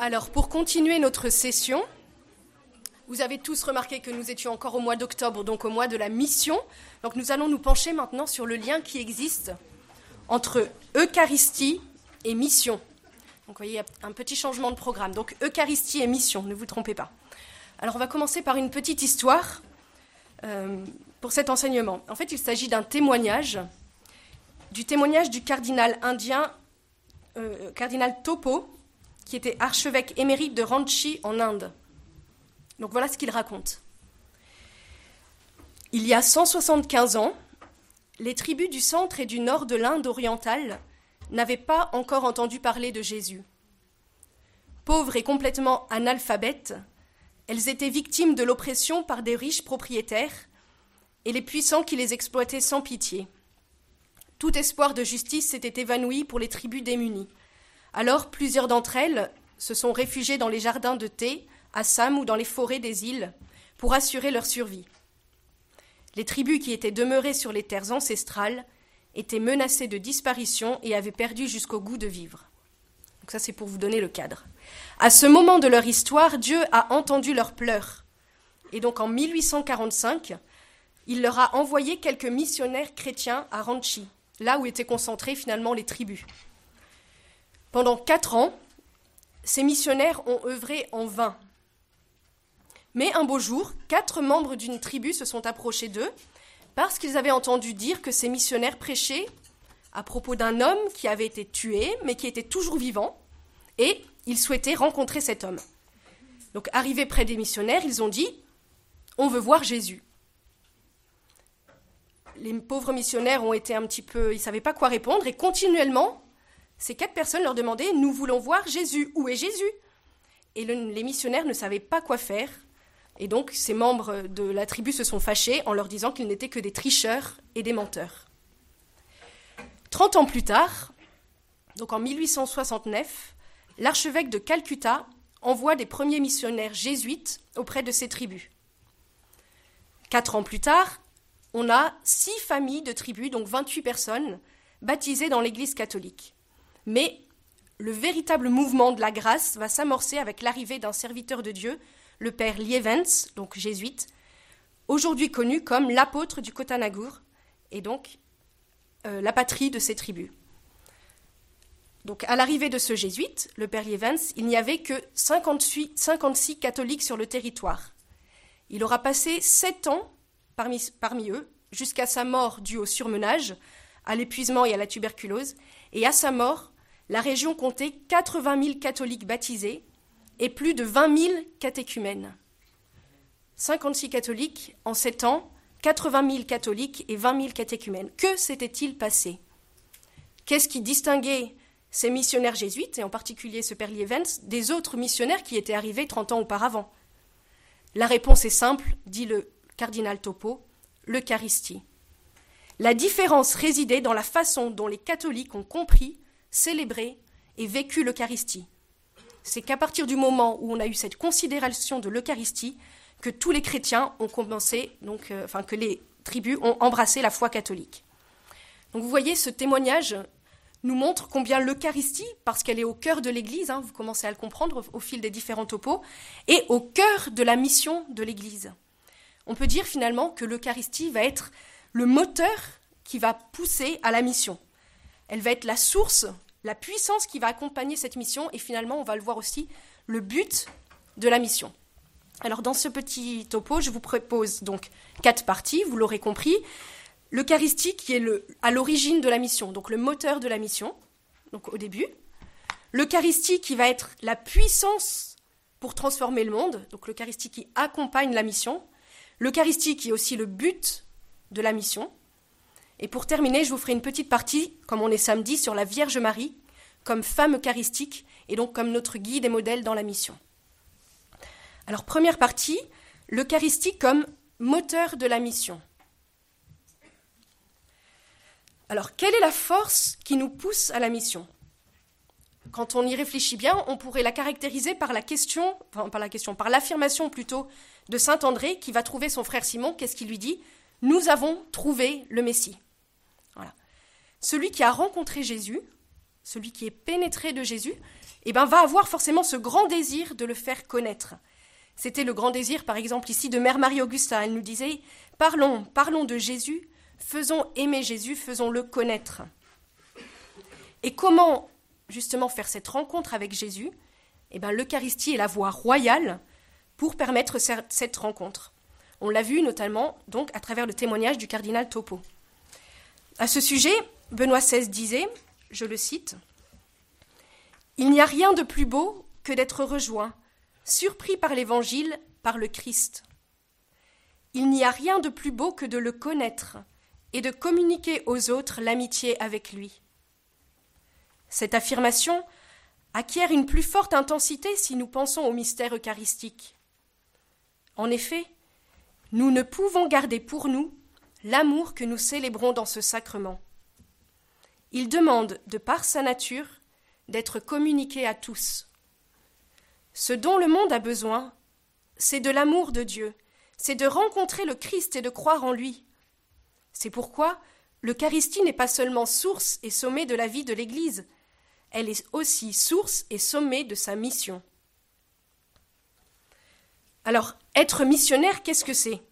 Alors, pour continuer notre session, vous avez tous remarqué que nous étions encore au mois d'octobre, donc au mois de la mission. Donc, nous allons nous pencher maintenant sur le lien qui existe entre Eucharistie et mission. Donc, vous voyez, il y a un petit changement de programme. Donc, Eucharistie et mission, ne vous trompez pas. Alors, on va commencer par une petite histoire pour cet enseignement. En fait, il s'agit d'un témoignage, du témoignage du cardinal indien, cardinal Topo, qui était archevêque émérite de Ranchi en Inde. Donc voilà ce qu'il raconte. Il y a 175 ans, les tribus du centre et du nord de l'Inde orientale n'avaient pas encore entendu parler de Jésus. Pauvres et complètement analphabètes, elles étaient victimes de l'oppression par des riches propriétaires et les puissants qui les exploitaient sans pitié. Tout espoir de justice s'était évanoui pour les tribus démunies. Alors, plusieurs d'entre elles se sont réfugiées dans les jardins de thé, Assam ou dans les forêts des îles pour assurer leur survie. Les tribus qui étaient demeurées sur les terres ancestrales étaient menacées de disparition et avaient perdu jusqu'au goût de vivre. Donc ça, c'est pour vous donner le cadre. À ce moment de leur histoire, Dieu a entendu leurs pleurs. Et donc, en 1845, il leur a envoyé quelques missionnaires chrétiens à Ranchi, là où étaient concentrées finalement les tribus. Pendant 4 ans, ces missionnaires ont œuvré en vain. Mais un beau jour, 4 membres d'une tribu se sont approchés d'eux parce qu'ils avaient entendu dire que ces missionnaires prêchaient à propos d'un homme qui avait été tué, mais qui était toujours vivant, et ils souhaitaient rencontrer cet homme. Donc, arrivés près des missionnaires, ils ont dit « On veut voir Jésus ». Les pauvres missionnaires ont été un petit peu... Ils ne savaient pas quoi répondre, et continuellement, ces 4 personnes leur demandaient « Nous voulons voir Jésus, où est Jésus ?» Et les missionnaires ne savaient pas quoi faire. Et donc, ces membres de la tribu se sont fâchés en leur disant qu'ils n'étaient que des tricheurs et des menteurs. 30 ans plus tard, donc en 1869, l'archevêque de Calcutta envoie des premiers missionnaires jésuites auprès de ces tribus. 4 ans plus tard, on a 6 familles de tribus, donc 28 personnes, baptisées dans l'Église catholique. Mais le véritable mouvement de la grâce va s'amorcer avec l'arrivée d'un serviteur de Dieu, le père Lievens, donc jésuite, aujourd'hui connu comme l'apôtre du Cotanagour, et donc la patrie de ses tribus. Donc à l'arrivée de ce jésuite, le père Lievens, il n'y avait que 56 catholiques sur le territoire. Il aura passé 7 ans parmi eux, jusqu'à sa mort due au surmenage, à l'épuisement et à la tuberculose, et à sa mort, la région comptait 80 000 catholiques baptisés et plus de 20 000 catéchumènes. 56 catholiques en 7 ans, 80 000 catholiques et 20 000 catéchumènes. Que s'était-il passé? Qu'est-ce qui distinguait ces missionnaires jésuites, et en particulier ce père Lievens, des autres missionnaires qui étaient arrivés 30 ans auparavant? La réponse est simple, dit le cardinal Topo, l'Eucharistie. La différence résidait dans la façon dont les catholiques ont compris, célébré et vécu l'Eucharistie. C'est qu'à partir du moment où on a eu cette considération de l'Eucharistie que tous les chrétiens ont commencé, que les tribus ont embrassé la foi catholique. Donc vous voyez, ce témoignage nous montre combien l'Eucharistie, parce qu'elle est au cœur de l'Église, vous commencez à le comprendre au fil des différents topos, est au cœur de la mission de l'Église. On peut dire finalement que l'Eucharistie va être le moteur qui va pousser à la mission. Elle va être la source, la puissance qui va accompagner cette mission et finalement, on va le voir aussi, le but de la mission. Alors dans ce petit topo, je vous propose donc 4 parties, vous l'aurez compris. L'Eucharistie qui est à l'origine de la mission, donc le moteur de la mission, donc au début. L'Eucharistie qui va être la puissance pour transformer le monde, donc l'Eucharistie qui accompagne la mission. L'Eucharistie qui est aussi le but de la mission. Et pour terminer, je vous ferai une petite partie, comme on est samedi, sur la Vierge Marie, comme femme eucharistique, et donc comme notre guide et modèle dans la mission. Alors, première partie, l'Eucharistie comme moteur de la mission. Alors, quelle est la force qui nous pousse à la mission? Quand on y réfléchit bien, on pourrait la caractériser par par l'affirmation plutôt de Saint André, qui va trouver son frère Simon. Qu'est-ce qu'il lui dit? « Nous avons trouvé le Messie. » Voilà. Celui qui a rencontré Jésus, celui qui est pénétré de Jésus, eh ben, va avoir forcément ce grand désir de le faire connaître. C'était le grand désir, par exemple, ici de Mère Marie-Augusta. Elle nous disait « Parlons, parlons de Jésus, faisons aimer Jésus, faisons-le connaître. » Et comment, justement, faire cette rencontre avec Jésus ? Eh ben, l'Eucharistie est la voie royale pour permettre cette rencontre. On l'a vu notamment donc, à travers le témoignage du cardinal Topo. À ce sujet, Benoît XVI disait, je le cite, « Il n'y a rien de plus beau que d'être rejoint, surpris par l'Évangile, par le Christ. Il n'y a rien de plus beau que de le connaître et de communiquer aux autres l'amitié avec lui. » Cette affirmation acquiert une plus forte intensité si nous pensons au mystère eucharistique. En effet, nous ne pouvons garder pour nous l'amour que nous célébrons dans ce sacrement. Il demande, de par sa nature, d'être communiqué à tous. Ce dont le monde a besoin, c'est de l'amour de Dieu, c'est de rencontrer le Christ et de croire en lui. C'est pourquoi l'Eucharistie n'est pas seulement source et sommet de la vie de l'Église, elle est aussi source et sommet de sa mission. Alors, être missionnaire, qu'est-ce que c'est ?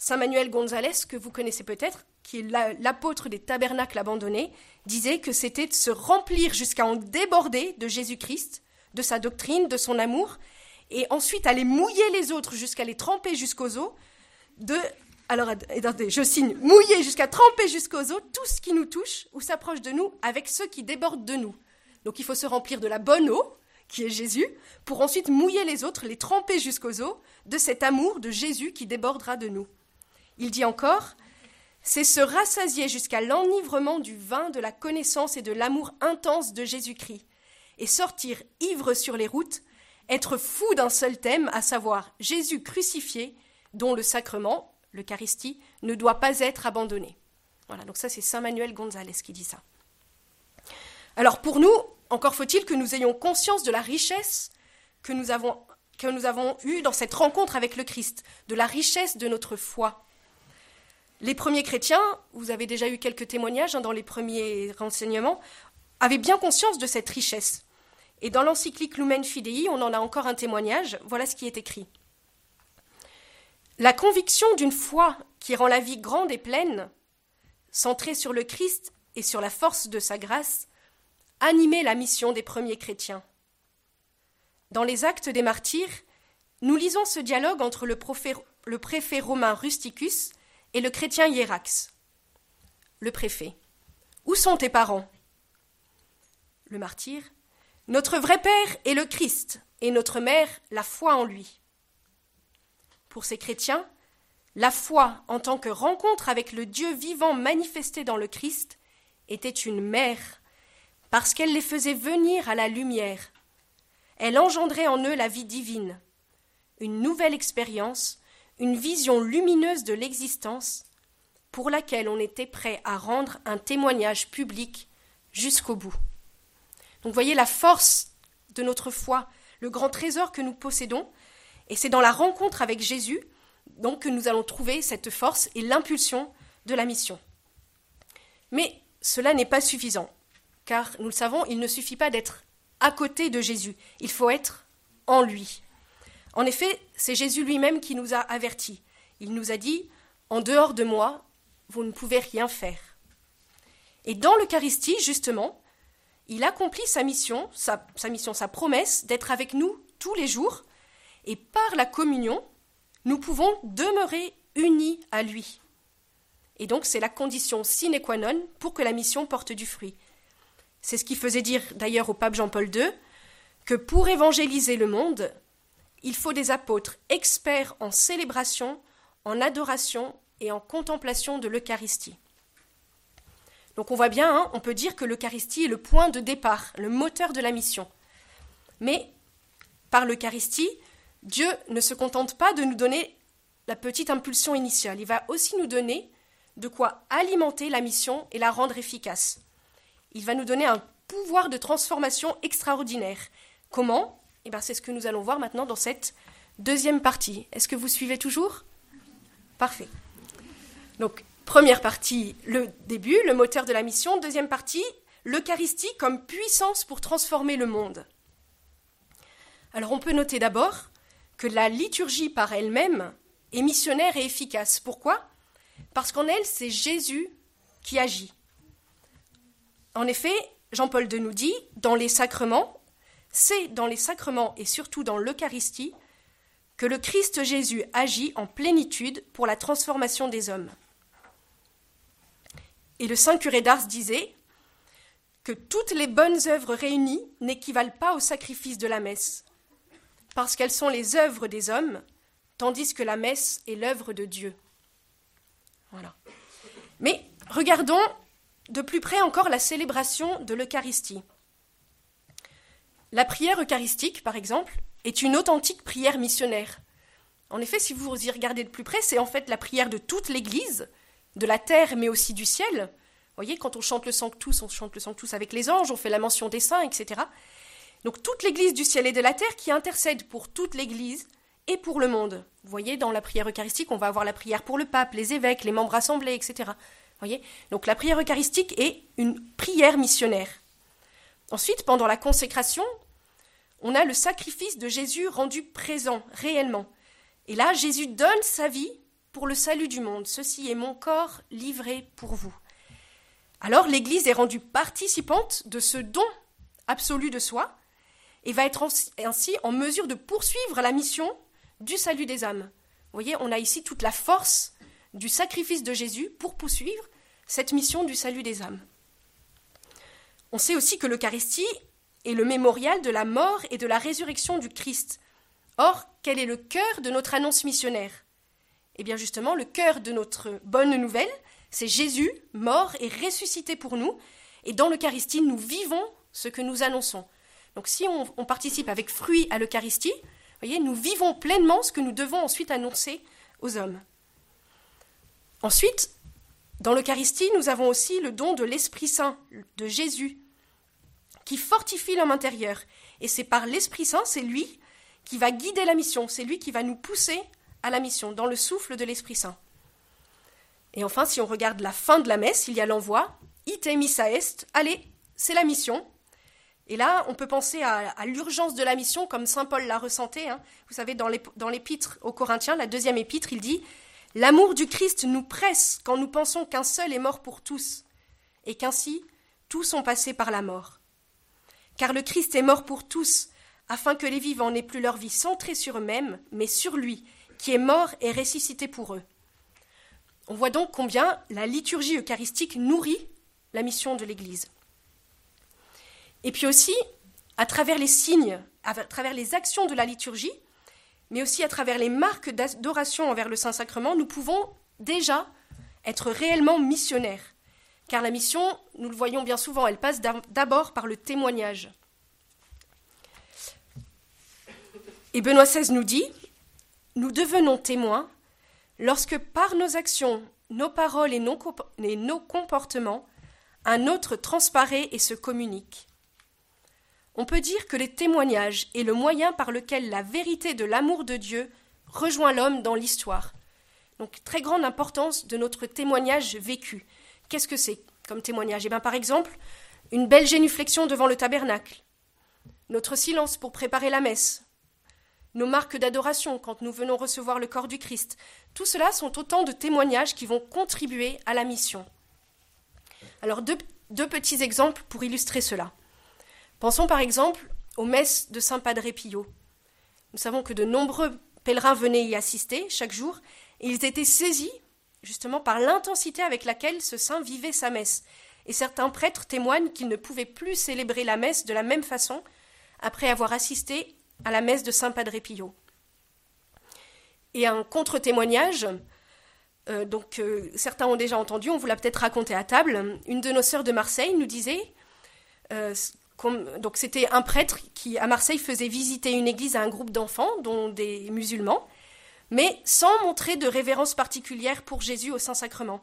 Saint Manuel González, que vous connaissez peut-être, qui est l'apôtre des tabernacles abandonnés, disait que c'était de se remplir jusqu'à en déborder de Jésus-Christ, de sa doctrine, de son amour, et ensuite aller mouiller les autres jusqu'à les tremper jusqu'aux os, alors, attendez, je signe, mouiller jusqu'à tremper jusqu'aux os tout ce qui nous touche ou s'approche de nous avec ceux qui débordent de nous. Donc il faut se remplir de la bonne eau, qui est Jésus, pour ensuite mouiller les autres, les tremper jusqu'aux os de cet amour de Jésus qui débordera de nous. Il dit encore, « C'est se rassasier jusqu'à l'enivrement du vin de la connaissance et de l'amour intense de Jésus-Christ, et sortir ivre sur les routes, être fou d'un seul thème, à savoir Jésus crucifié, dont le sacrement, l'Eucharistie, ne doit pas être abandonné. » Voilà, donc ça c'est Saint Manuel González qui dit ça. Alors pour nous, encore faut-il que nous ayons conscience de la richesse que nous avons eue dans cette rencontre avec le Christ, de la richesse de notre foi. Les premiers chrétiens, vous avez déjà eu quelques témoignages dans les premiers renseignements, avaient bien conscience de cette richesse. Et dans l'encyclique Lumen Fidei, on en a encore un témoignage, voilà ce qui est écrit. « La conviction d'une foi qui rend la vie grande et pleine, centrée sur le Christ et sur la force de sa grâce, animait la mission des premiers chrétiens. Dans les Actes des martyrs, nous lisons ce dialogue entre le préfet romain Rusticus et le chrétien Hierax. Le préfet. « Où sont tes parents ?» Le martyr. « Notre vrai père est le Christ, et notre mère, la foi en lui. » Pour ces chrétiens, la foi en tant que rencontre avec le Dieu vivant manifesté dans le Christ était une mère, parce qu'elle les faisait venir à la lumière. Elle engendrait en eux la vie divine, une nouvelle expérience, une vision lumineuse de l'existence pour laquelle on était prêt à rendre un témoignage public jusqu'au bout. Donc voyez la force de notre foi, le grand trésor que nous possédons, et c'est dans la rencontre avec Jésus donc, que nous allons trouver cette force et l'impulsion de la mission. Mais cela n'est pas suffisant, car nous le savons, il ne suffit pas d'être à côté de Jésus, il faut être en lui. En effet, c'est Jésus lui-même qui nous a avertis. Il nous a dit « En dehors de moi, vous ne pouvez rien faire ». Et dans l'Eucharistie, justement, il accomplit sa mission, sa promesse d'être avec nous tous les jours, et par la communion, nous pouvons demeurer unis à lui. Et donc, c'est la condition sine qua non pour que la mission porte du fruit. C'est ce qui faisait dire d'ailleurs au pape Jean-Paul II que pour évangéliser le monde, il faut des apôtres experts en célébration, en adoration et en contemplation de l'Eucharistie. Donc on voit bien, on peut dire que l'Eucharistie est le point de départ, le moteur de la mission. Mais par l'Eucharistie, Dieu ne se contente pas de nous donner la petite impulsion initiale. Il va aussi nous donner de quoi alimenter la mission et la rendre efficace. Il va nous donner un pouvoir de transformation extraordinaire. Comment ? Eh bien, c'est ce que nous allons voir maintenant dans cette deuxième partie. Est-ce que vous suivez toujours ? Parfait. Donc, première partie, le début, le moteur de la mission. Deuxième partie, l'Eucharistie comme puissance pour transformer le monde. Alors on peut noter d'abord que la liturgie par elle-même est missionnaire et efficace. Pourquoi ? Parce qu'en elle, c'est Jésus qui agit. En effet, Jean-Paul II nous dit, dans les sacrements, c'est dans les sacrements et surtout dans l'Eucharistie que le Christ Jésus agit en plénitude pour la transformation des hommes. Et le saint curé d'Ars disait que toutes les bonnes œuvres réunies n'équivalent pas au sacrifice de la messe, parce qu'elles sont les œuvres des hommes, tandis que la messe est l'œuvre de Dieu. Voilà. Mais regardons de plus près encore la célébration de l'Eucharistie. La prière eucharistique, par exemple, est une authentique prière missionnaire. En effet, si vous y regardez de plus près, c'est en fait la prière de toute l'Église, de la terre mais aussi du ciel. Vous voyez, quand on chante le Sanctus avec les anges, on fait la mention des saints, etc. Donc toute l'Église du ciel et de la terre qui intercède pour toute l'Église et pour le monde. Vous voyez, dans la prière eucharistique, on va avoir la prière pour le pape, les évêques, les membres assemblés, etc. Vous voyez, donc la prière eucharistique est une prière missionnaire. Ensuite, pendant la consécration, on a le sacrifice de Jésus rendu présent, réellement. Et là, Jésus donne sa vie pour le salut du monde. Ceci est mon corps livré pour vous. Alors l'Église est rendue participante de ce don absolu de soi et va être ainsi en mesure de poursuivre la mission du salut des âmes. Vous voyez, on a ici toute la force du sacrifice de Jésus pour poursuivre cette mission du salut des âmes. On sait aussi que l'Eucharistie est le mémorial de la mort et de la résurrection du Christ. Or, quel est le cœur de notre annonce missionnaire ? Eh bien justement, le cœur de notre bonne nouvelle, c'est Jésus, mort et ressuscité pour nous. Et dans l'Eucharistie, nous vivons ce que nous annonçons. Donc si on participe avec fruit à l'Eucharistie, voyez, nous vivons pleinement ce que nous devons ensuite annoncer aux hommes. Ensuite, dans l'Eucharistie, nous avons aussi le don de l'Esprit Saint, de Jésus, qui fortifie l'homme intérieur. Et c'est par l'Esprit Saint, c'est lui qui va guider la mission, c'est lui qui va nous pousser à la mission, dans le souffle de l'Esprit Saint. Et enfin, si on regarde la fin de la messe, il y a l'envoi, « Ite missa est », allez, c'est la mission. Et là, on peut penser à l'urgence de la mission, comme saint Paul l'a ressenté. Hein. Vous savez, dans l'épître aux Corinthiens, la deuxième épître, il dit « L'amour du Christ nous presse quand nous pensons qu'un seul est mort pour tous, et qu'ainsi tous ont passé par la mort. Car le Christ est mort pour tous, afin que les vivants n'aient plus leur vie centrée sur eux-mêmes, mais sur lui, qui est mort et ressuscité pour eux. » On voit donc combien la liturgie eucharistique nourrit la mission de l'Église. Et puis aussi, à travers les signes, à travers les actions de la liturgie, mais aussi à travers les marques d'adoration envers le Saint-Sacrement, nous pouvons déjà être réellement missionnaires. Car la mission, nous le voyons bien souvent, elle passe d'abord par le témoignage. Et Benoît XVI nous dit, « Nous devenons témoins lorsque par nos actions, nos paroles et nos comportements, un autre transparaît et se communique. » On peut dire que les témoignages est le moyen par lequel la vérité de l'amour de Dieu rejoint l'homme dans l'histoire. Donc, très grande importance de notre témoignage vécu. Qu'est-ce que c'est comme témoignage ? Eh bien, par exemple, une belle génuflexion devant le tabernacle, notre silence pour préparer la messe, nos marques d'adoration quand nous venons recevoir le corps du Christ. Tout cela sont autant de témoignages qui vont contribuer à la mission. Alors, deux petits exemples pour illustrer cela. Pensons par exemple aux messes de Saint Padre Pio. Nous savons que de nombreux pèlerins venaient y assister chaque jour et ils étaient saisis justement par l'intensité avec laquelle ce saint vivait sa messe. Et certains prêtres témoignent qu'ils ne pouvaient plus célébrer la messe de la même façon après avoir assisté à la messe de Saint Padre Pio. Et un contre-témoignage, certains ont déjà entendu, on vous l'a peut-être raconté à table, une de nos sœurs de Marseille nous disait... Donc c'était un prêtre qui, à Marseille, faisait visiter une église à un groupe d'enfants, dont des musulmans, mais sans montrer de révérence particulière pour Jésus au Saint-Sacrement.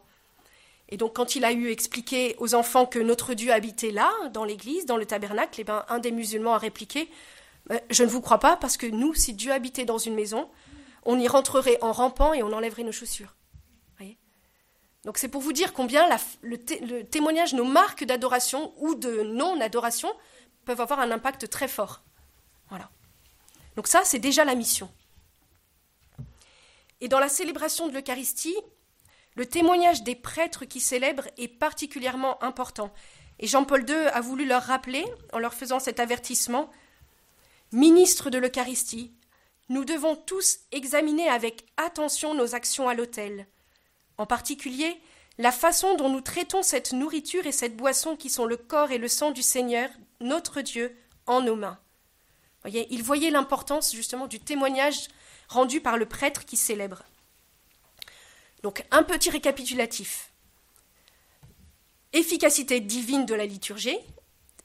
Et donc quand il a eu expliqué aux enfants que notre Dieu habitait là, dans l'église, dans le tabernacle, un des musulmans a répliqué « Je ne vous crois pas, parce que nous, si Dieu habitait dans une maison, on y rentrerait en rampant et on enlèverait nos chaussures. » Donc c'est pour vous dire combien le témoignage, nos marques d'adoration ou de non-adoration peuvent avoir un impact très fort. Voilà. Donc ça, c'est déjà la mission. Et dans la célébration de l'Eucharistie, le témoignage des prêtres qui célèbrent est particulièrement important. Et Jean-Paul II a voulu leur rappeler, en leur faisant cet avertissement, « Ministres de l'Eucharistie, nous devons tous examiner avec attention nos actions à l'autel. En particulier, la façon dont nous traitons cette nourriture et cette boisson qui sont le corps et le sang du Seigneur, notre Dieu, en nos mains. » Voyez, il voyait l'importance justement du témoignage rendu par le prêtre qui célèbre. Donc un petit récapitulatif. Efficacité divine de la liturgie,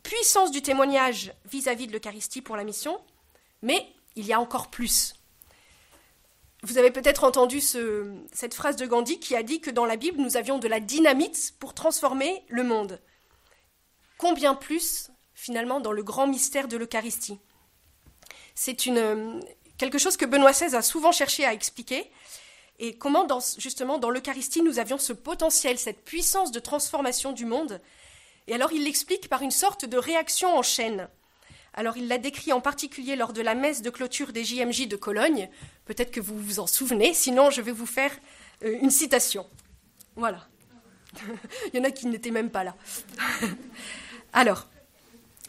puissance du témoignage vis-à-vis de l'Eucharistie pour la mission, mais il y a encore plus. Vous avez peut-être entendu cette phrase de Gandhi qui a dit que dans la Bible, nous avions de la dynamite pour transformer le monde. Combien plus, finalement, dans le grand mystère de l'Eucharistie. C'est quelque chose que Benoît XVI a souvent cherché à expliquer, et comment, justement, dans l'Eucharistie, nous avions ce potentiel, cette puissance de transformation du monde. Et alors, il l'explique par une sorte de réaction en chaîne. Alors, il l'a décrit en particulier lors de la messe de clôture des JMJ de Cologne. Peut-être que vous vous en souvenez, sinon je vais vous faire une citation. Voilà. Il y en a qui n'étaient même pas là. Alors,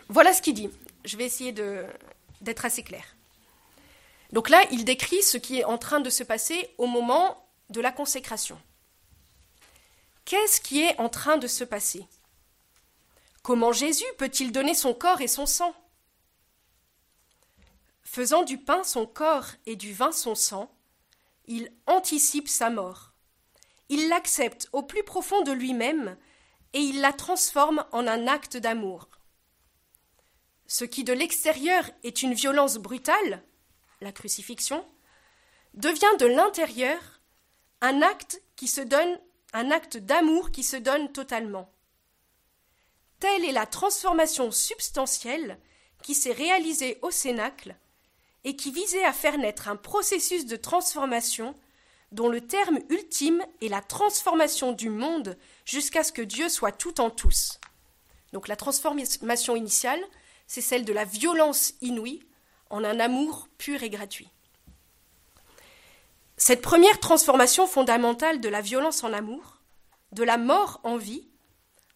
voilà ce qu'il dit. Je vais essayer d'être assez claire. Donc là, il décrit ce qui est en train de se passer au moment de la consécration. Qu'est-ce qui est en train de se passer? Comment Jésus peut-il donner son corps et son sang ? Faisant du pain son corps et du vin son sang, il anticipe sa mort. Il l'accepte au plus profond de lui-même et il la transforme en un acte d'amour. Ce qui de l'extérieur est une violence brutale, la crucifixion, devient de l'intérieur un acte d'amour qui se donne totalement. Telle est la transformation substantielle qui s'est réalisée au Cénacle et qui visait à faire naître un processus de transformation dont le terme ultime est la transformation du monde jusqu'à ce que Dieu soit tout en tous. Donc la transformation initiale, c'est celle de la violence inouïe en un amour pur et gratuit. Cette première transformation fondamentale de la violence en amour, de la mort en vie,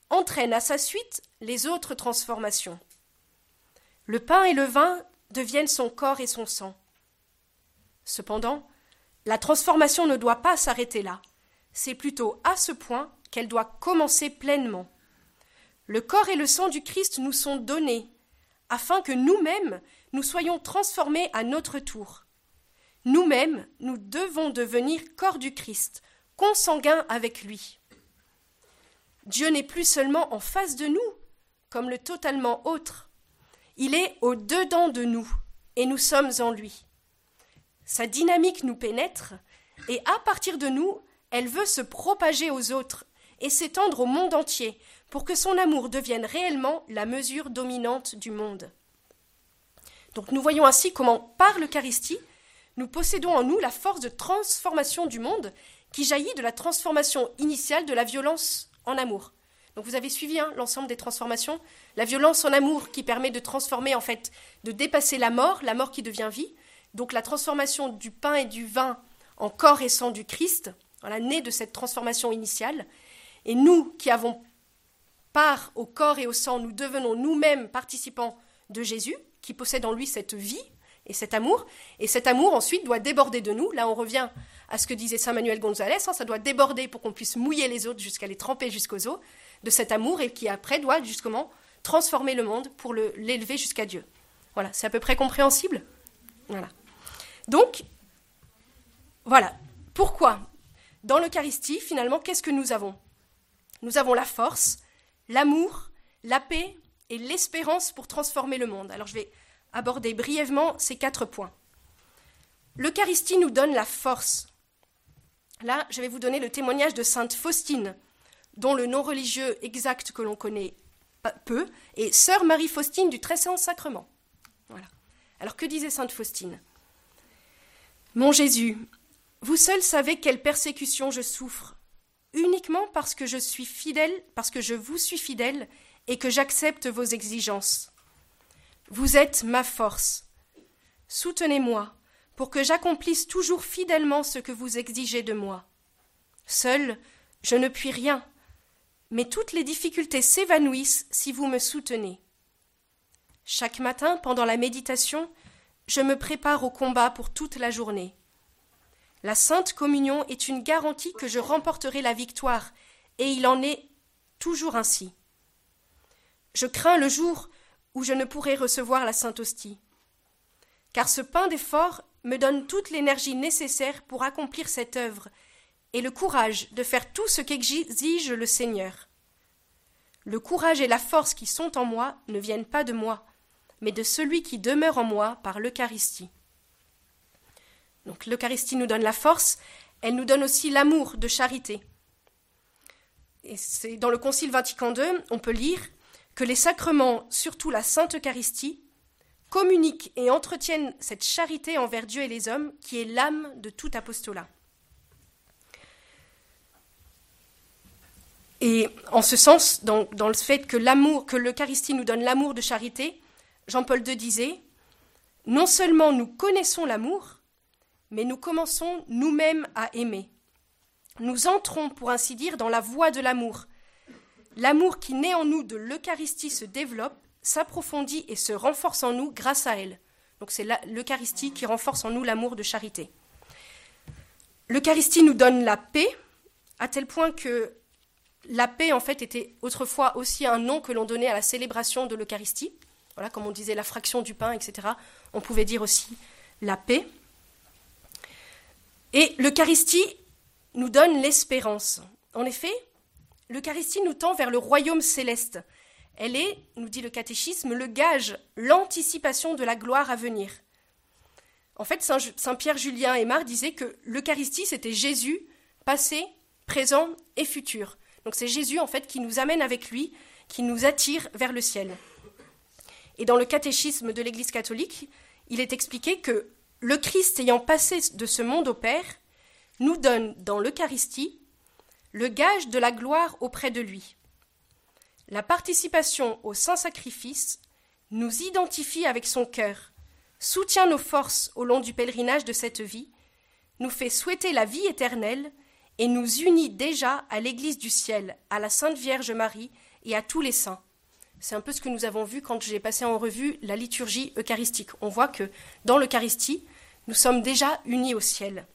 entraîne à sa suite les autres transformations. Le pain et le vin deviennent son corps et son sang. Cependant, la transformation ne doit pas s'arrêter là. C'est plutôt à ce point qu'elle doit commencer pleinement. Le corps et le sang du Christ nous sont donnés, afin que nous-mêmes, nous soyons transformés à notre tour. Nous-mêmes, nous devons devenir corps du Christ, consanguins avec lui. Dieu n'est plus seulement en face de nous, comme le totalement autre. Il est au-dedans de nous, et nous sommes en lui. Sa dynamique nous pénètre, et à partir de nous, elle veut se propager aux autres et s'étendre au monde entier, pour que son amour devienne réellement la mesure dominante du monde. Donc nous voyons ainsi comment, par l'Eucharistie, nous possédons en nous la force de transformation du monde qui jaillit de la transformation initiale de la violence en amour. Donc vous avez suivi l'ensemble des transformations. La violence en amour qui permet de transformer, en fait, de dépasser la mort qui devient vie. Donc la transformation du pain et du vin en corps et sang du Christ, voilà, née de cette transformation initiale. Et nous qui avons part au corps et au sang, nous devenons nous-mêmes participants de Jésus, qui possède en lui cette vie et cet amour. Et cet amour ensuite doit déborder de nous. Là on revient à ce que disait Saint Manuel González, ça doit déborder pour qu'on puisse mouiller les autres jusqu'à les tremper jusqu'aux os de cet amour et qui après doit justement transformer le monde pour l'élever jusqu'à Dieu. Voilà, c'est à peu près compréhensible. Voilà. Donc, voilà. Pourquoi ? Dans l'Eucharistie, finalement, qu'est-ce que nous avons ? Nous avons la force, l'amour, la paix et l'espérance pour transformer le monde. Alors je vais aborder brièvement ces 4 points. L'Eucharistie nous donne la force. Là, je vais vous donner le témoignage de Sainte Faustine, dont le nom religieux exact que l'on connaît peu, est Sœur Marie Faustine du Très Saint Sacrement. Voilà. Alors que disait Sainte Faustine ? « Mon Jésus, vous seul savez quelle persécution je souffre. uniquement parce que je suis fidèle, parce que je vous suis fidèle et que j'accepte vos exigences. Vous êtes ma force. Soutenez-moi pour que j'accomplisse toujours fidèlement ce que vous exigez de moi. Seul, je ne puis rien, mais toutes les difficultés s'évanouissent si vous me soutenez. Chaque matin, pendant la méditation, je me prépare au combat pour toute la journée. La Sainte Communion est une garantie que je remporterai la victoire, et il en est toujours ainsi. Je crains le jour où je ne pourrai recevoir la Sainte Hostie, car ce pain d'effort me donne toute l'énergie nécessaire pour accomplir cette œuvre et le courage de faire tout ce qu'exige le Seigneur. Le courage et la force qui sont en moi ne viennent pas de moi, mais de celui qui demeure en moi par l'Eucharistie. Donc l'Eucharistie nous donne la force, elle nous donne aussi l'amour de charité. Et c'est dans le Concile Vatican II, on peut lire que les sacrements, surtout la Sainte Eucharistie, communiquent et entretiennent cette charité envers Dieu et les hommes qui est l'âme de tout apostolat. Et en ce sens, dans le fait que l'Eucharistie nous donne l'amour de charité, Jean-Paul II disait « Non seulement nous connaissons l'amour, mais nous commençons nous-mêmes à aimer. Nous entrons, pour ainsi dire, dans la voie de l'amour. L'amour qui naît en nous de l'Eucharistie se développe, s'approfondit et se renforce en nous grâce à elle. » Donc c'est l'Eucharistie qui renforce en nous l'amour de charité. L'Eucharistie nous donne la paix, à tel point que la paix, en fait, était autrefois aussi un nom que l'on donnait à la célébration de l'Eucharistie. Voilà, comme on disait la fraction du pain, etc. On pouvait dire aussi la paix. Et l'Eucharistie nous donne l'espérance. En effet, l'Eucharistie nous tend vers le royaume céleste. Elle est, nous dit le catéchisme, le gage, l'anticipation de la gloire à venir. En fait, Saint Pierre Julien Aymar disait que l'Eucharistie, c'était Jésus, passé, présent et futur. Donc c'est Jésus en fait qui nous amène avec lui, qui nous attire vers le ciel. Et dans le catéchisme de l'Église catholique, il est expliqué que le Christ ayant passé de ce monde au Père, nous donne dans l'Eucharistie le gage de la gloire auprès de lui. La participation au Saint-Sacrifice nous identifie avec son cœur, soutient nos forces au long du pèlerinage de cette vie, nous fait souhaiter la vie éternelle, et nous unit déjà à l'Église du ciel, à la Sainte Vierge Marie et à tous les saints. C'est un peu ce que nous avons vu quand j'ai passé en revue la liturgie eucharistique. On voit que dans l'Eucharistie, nous sommes déjà unis au ciel.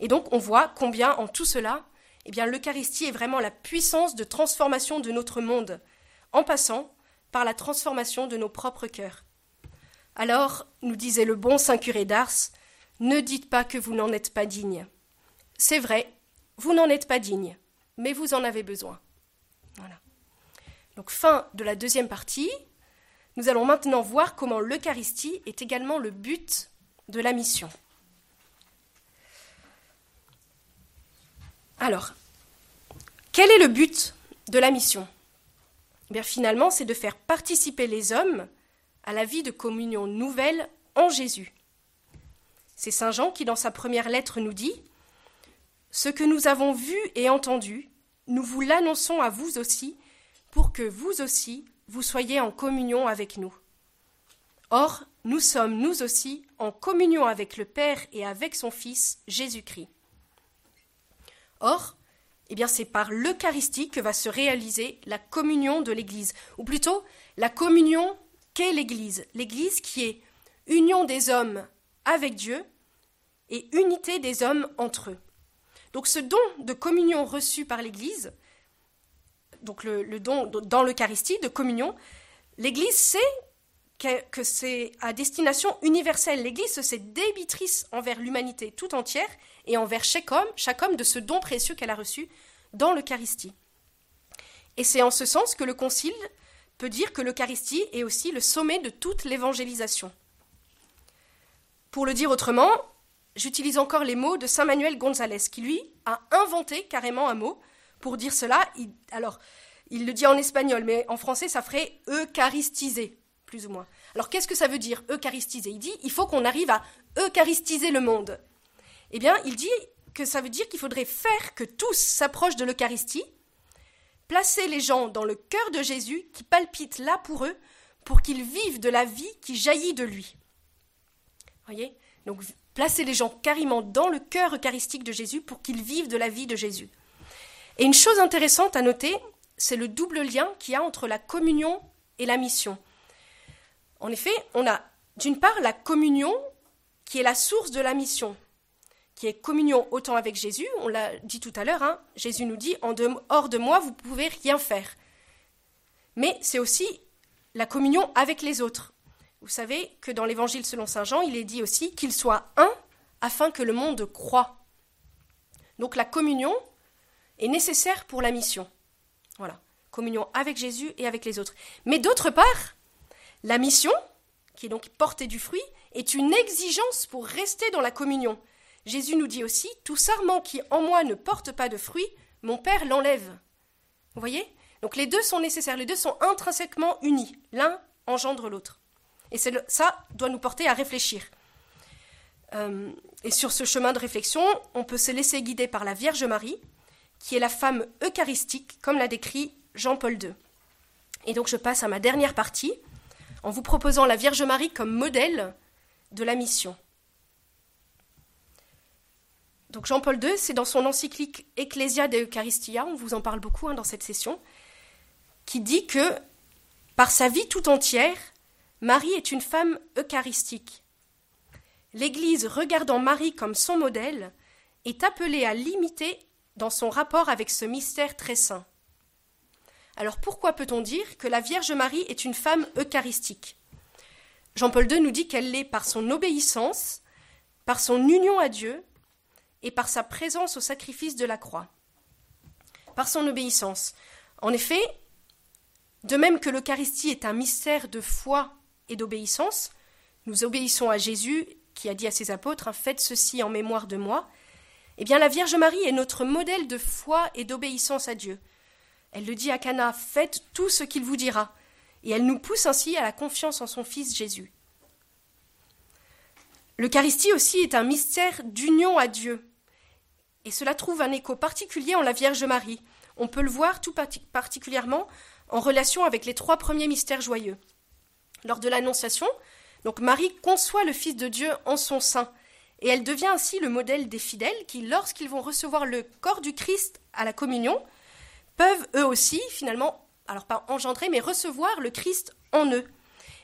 Et donc on voit combien en tout cela, eh bien, l'Eucharistie est vraiment la puissance de transformation de notre monde, en passant par la transformation de nos propres cœurs. Alors, nous disait le bon Saint Curé d'Ars, « Ne dites pas que vous n'en êtes pas digne. » C'est vrai, vous n'en êtes pas digne, mais vous en avez besoin. Voilà. Donc fin de la deuxième partie. Nous allons maintenant voir comment l'Eucharistie est également le but de la mission. Alors, quel est le but de la mission ? Eh bien, finalement, c'est de faire participer les hommes à la vie de communion nouvelle en Jésus. C'est Saint Jean qui, dans sa première lettre, nous dit: « Ce que nous avons vu et entendu, nous vous l'annonçons à vous aussi, pour que vous aussi, vous soyez en communion avec nous. Or, nous sommes nous aussi en communion avec le Père et avec son Fils, Jésus-Christ. » Or, eh bien, c'est par l'Eucharistie que va se réaliser la communion de l'Église, ou plutôt la communion qu'est l'Église. L'Église qui est union des hommes avec Dieu et unité des hommes entre eux. Donc ce don de communion reçu par l'Église, donc le don dans l'Eucharistie de communion, l'Église sait que c'est à destination universelle. L'Église se sait débitrice envers l'humanité tout entière et envers chaque homme de ce don précieux qu'elle a reçu dans l'Eucharistie. Et c'est en ce sens que le Concile peut dire que l'Eucharistie est aussi le sommet de toute l'évangélisation. Pour le dire autrement, j'utilise encore les mots de Saint Manuel González, qui lui a inventé carrément un mot pour dire cela. Il le dit en espagnol, mais en français ça ferait « eucharistiser », plus ou moins. Alors qu'est-ce que ça veut dire « eucharistiser » Il dit « il faut qu'on arrive à eucharistiser le monde ». Eh bien, il dit que ça veut dire qu'il faudrait faire que tous s'approchent de l'Eucharistie, placer les gens dans le cœur de Jésus qui palpite là pour eux, pour qu'ils vivent de la vie qui jaillit de lui. Voyez ? Donc placer les gens carrément dans le cœur eucharistique de Jésus pour qu'ils vivent de la vie de Jésus. Et une chose intéressante à noter, c'est le double lien qu'il y a entre la communion et la mission. En effet, on a d'une part la communion qui est la source de la mission, qui est communion autant avec Jésus, on l'a dit tout à l'heure, hein, Jésus nous dit « hors de moi, vous ne pouvez rien faire ». Mais c'est aussi la communion avec les autres. Vous savez que dans l'évangile selon saint Jean, il est dit aussi qu'il soit un afin que le monde croie. Donc la communion est nécessaire pour la mission. Voilà, communion avec Jésus et avec les autres. Mais d'autre part, la mission, qui est donc portée du fruit, est une exigence pour rester dans la communion. Jésus nous dit aussi « Tout sarment qui en moi ne porte pas de fruit, mon Père l'enlève ». Vous voyez ? Donc les deux sont nécessaires, les deux sont intrinsèquement unis. L'un engendre l'autre. Et ça doit nous porter à réfléchir. Et sur ce chemin de réflexion, on peut se laisser guider par la Vierge Marie, qui est la femme eucharistique, comme l'a décrit Jean-Paul II. Et donc je passe à ma dernière partie, en vous proposant la Vierge Marie comme modèle de la mission. Donc Jean-Paul II, c'est dans son encyclique Ecclesia de Eucharistia, on vous en parle beaucoup dans cette session, qui dit que, par sa vie tout entière, Marie est une femme eucharistique. L'Église, regardant Marie comme son modèle, est appelée à l'imiter dans son rapport avec ce mystère très saint. Alors pourquoi peut-on dire que la Vierge Marie est une femme eucharistique ? Jean-Paul II nous dit qu'elle l'est par son obéissance, par son union à Dieu et par sa présence au sacrifice de la croix. Par son obéissance. En effet, de même que l'Eucharistie est un mystère de foi et d'obéissance, nous obéissons à Jésus qui a dit à ses apôtres « Faites ceci en mémoire de moi », eh bien la Vierge Marie est notre modèle de foi et d'obéissance à Dieu. Elle le dit à Cana « Faites tout ce qu'il vous dira » et elle nous pousse ainsi à la confiance en son Fils Jésus. L'Eucharistie aussi est un mystère d'union à Dieu et cela trouve un écho particulier en la Vierge Marie. On peut le voir tout particulièrement en relation avec les trois premiers mystères joyeux. Lors de l'Annonciation, donc Marie conçoit le Fils de Dieu en son sein, et elle devient ainsi le modèle des fidèles qui, lorsqu'ils vont recevoir le corps du Christ à la communion, peuvent eux aussi, finalement, alors pas engendrer, mais recevoir le Christ en eux.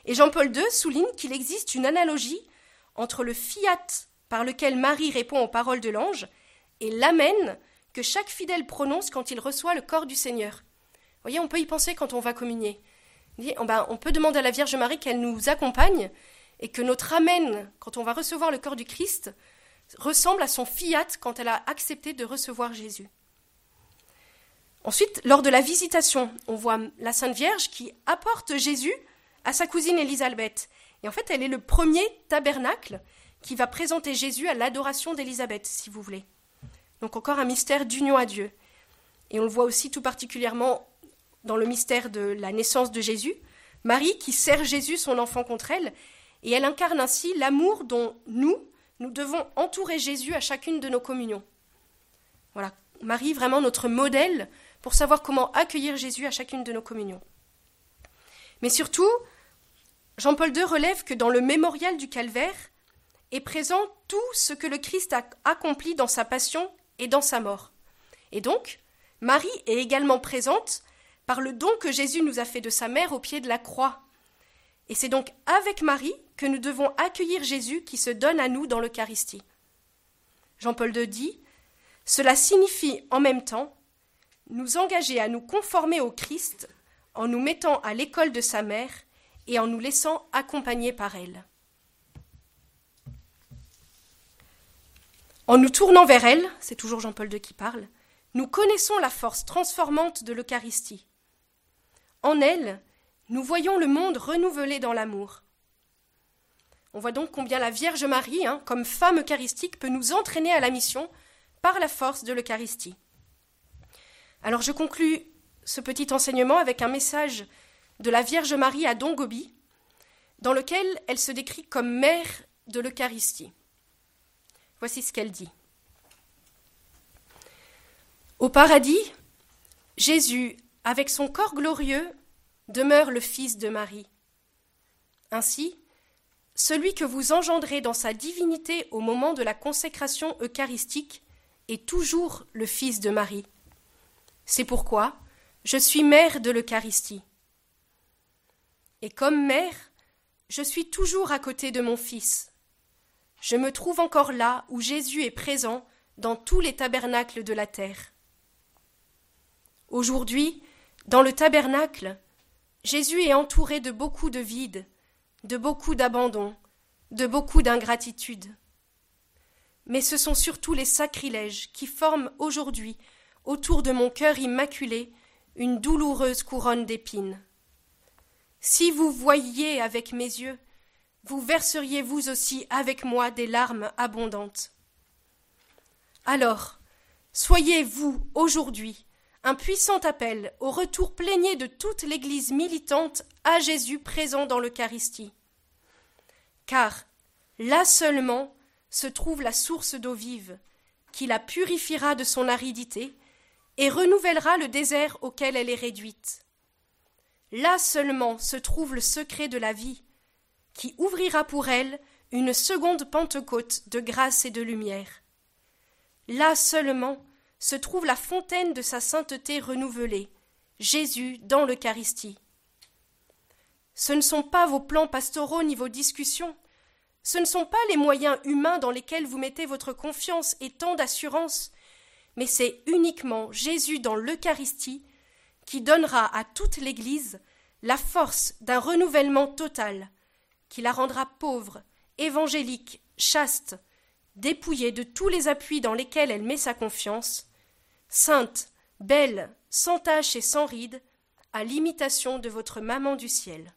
Et Jean-Paul II souligne qu'il existe une analogie entre le fiat par lequel Marie répond aux paroles de l'ange et l'amen que chaque fidèle prononce quand il reçoit le corps du Seigneur. Vous voyez, on peut y penser quand on va communier. On peut demander à la Vierge Marie qu'elle nous accompagne et que notre amen, quand on va recevoir le corps du Christ, ressemble à son fiat quand elle a accepté de recevoir Jésus. Ensuite, lors de la visitation, on voit la Sainte Vierge qui apporte Jésus à sa cousine Élisabeth. Et en fait, elle est le premier tabernacle qui va présenter Jésus à l'adoration d'Élisabeth, si vous voulez. Donc encore un mystère d'union à Dieu. Et on le voit aussi tout particulièrement dans le mystère de la naissance de Jésus, Marie qui sert Jésus, son enfant, contre elle, et elle incarne ainsi l'amour dont nous devons entourer Jésus à chacune de nos communions. Voilà, Marie, vraiment notre modèle pour savoir comment accueillir Jésus à chacune de nos communions. Mais surtout, Jean-Paul II relève que dans le mémorial du Calvaire est présent tout ce que le Christ a accompli dans sa passion et dans sa mort. Et donc, Marie est également présente par le don que Jésus nous a fait de sa mère au pied de la croix. Et c'est donc avec Marie que nous devons accueillir Jésus qui se donne à nous dans l'Eucharistie. Jean-Paul II dit « Cela signifie en même temps nous engager à nous conformer au Christ en nous mettant à l'école de sa mère et en nous laissant accompagner par elle. En nous tournant vers elle, c'est toujours Jean-Paul II qui parle, nous connaissons la force transformante de l'Eucharistie. En elle, nous voyons le monde renouvelé dans l'amour. » On voit donc combien la Vierge Marie, comme femme eucharistique, peut nous entraîner à la mission par la force de l'Eucharistie. Alors je conclus ce petit enseignement avec un message de la Vierge Marie à Don Gobbi, dans lequel elle se décrit comme mère de l'Eucharistie. Voici ce qu'elle dit. Au paradis, Jésus, avec son corps glorieux, demeure le Fils de Marie. Ainsi, celui que vous engendrez dans sa divinité au moment de la consécration eucharistique est toujours le Fils de Marie. C'est pourquoi je suis mère de l'Eucharistie. Et comme mère, je suis toujours à côté de mon Fils. Je me trouve encore là où Jésus est présent dans tous les tabernacles de la terre. Aujourd'hui, dans le tabernacle, Jésus est entouré de beaucoup de vide, de beaucoup d'abandon, de beaucoup d'ingratitude. Mais ce sont surtout les sacrilèges qui forment aujourd'hui, autour de mon cœur immaculé, une douloureuse couronne d'épines. Si vous voyiez avec mes yeux, vous verseriez vous aussi avec moi des larmes abondantes. Alors, soyez vous aujourd'hui un puissant appel au retour plénier de toute l'Église militante à Jésus présent dans l'Eucharistie. Car là seulement se trouve la source d'eau vive, qui la purifiera de son aridité et renouvellera le désert auquel elle est réduite. Là seulement se trouve le secret de la vie, qui ouvrira pour elle une seconde Pentecôte de grâce et de lumière. Là seulement se trouve la fontaine de sa sainteté renouvelée, Jésus dans l'Eucharistie. Ce ne sont pas vos plans pastoraux ni vos discussions, ce ne sont pas les moyens humains dans lesquels vous mettez votre confiance et tant d'assurance, mais c'est uniquement Jésus dans l'Eucharistie qui donnera à toute l'Église la force d'un renouvellement total, qui la rendra pauvre, évangélique, chaste, dépouillée de tous les appuis dans lesquels elle met sa confiance, sainte, belle, sans tache et sans rides, à l'imitation de votre maman du ciel.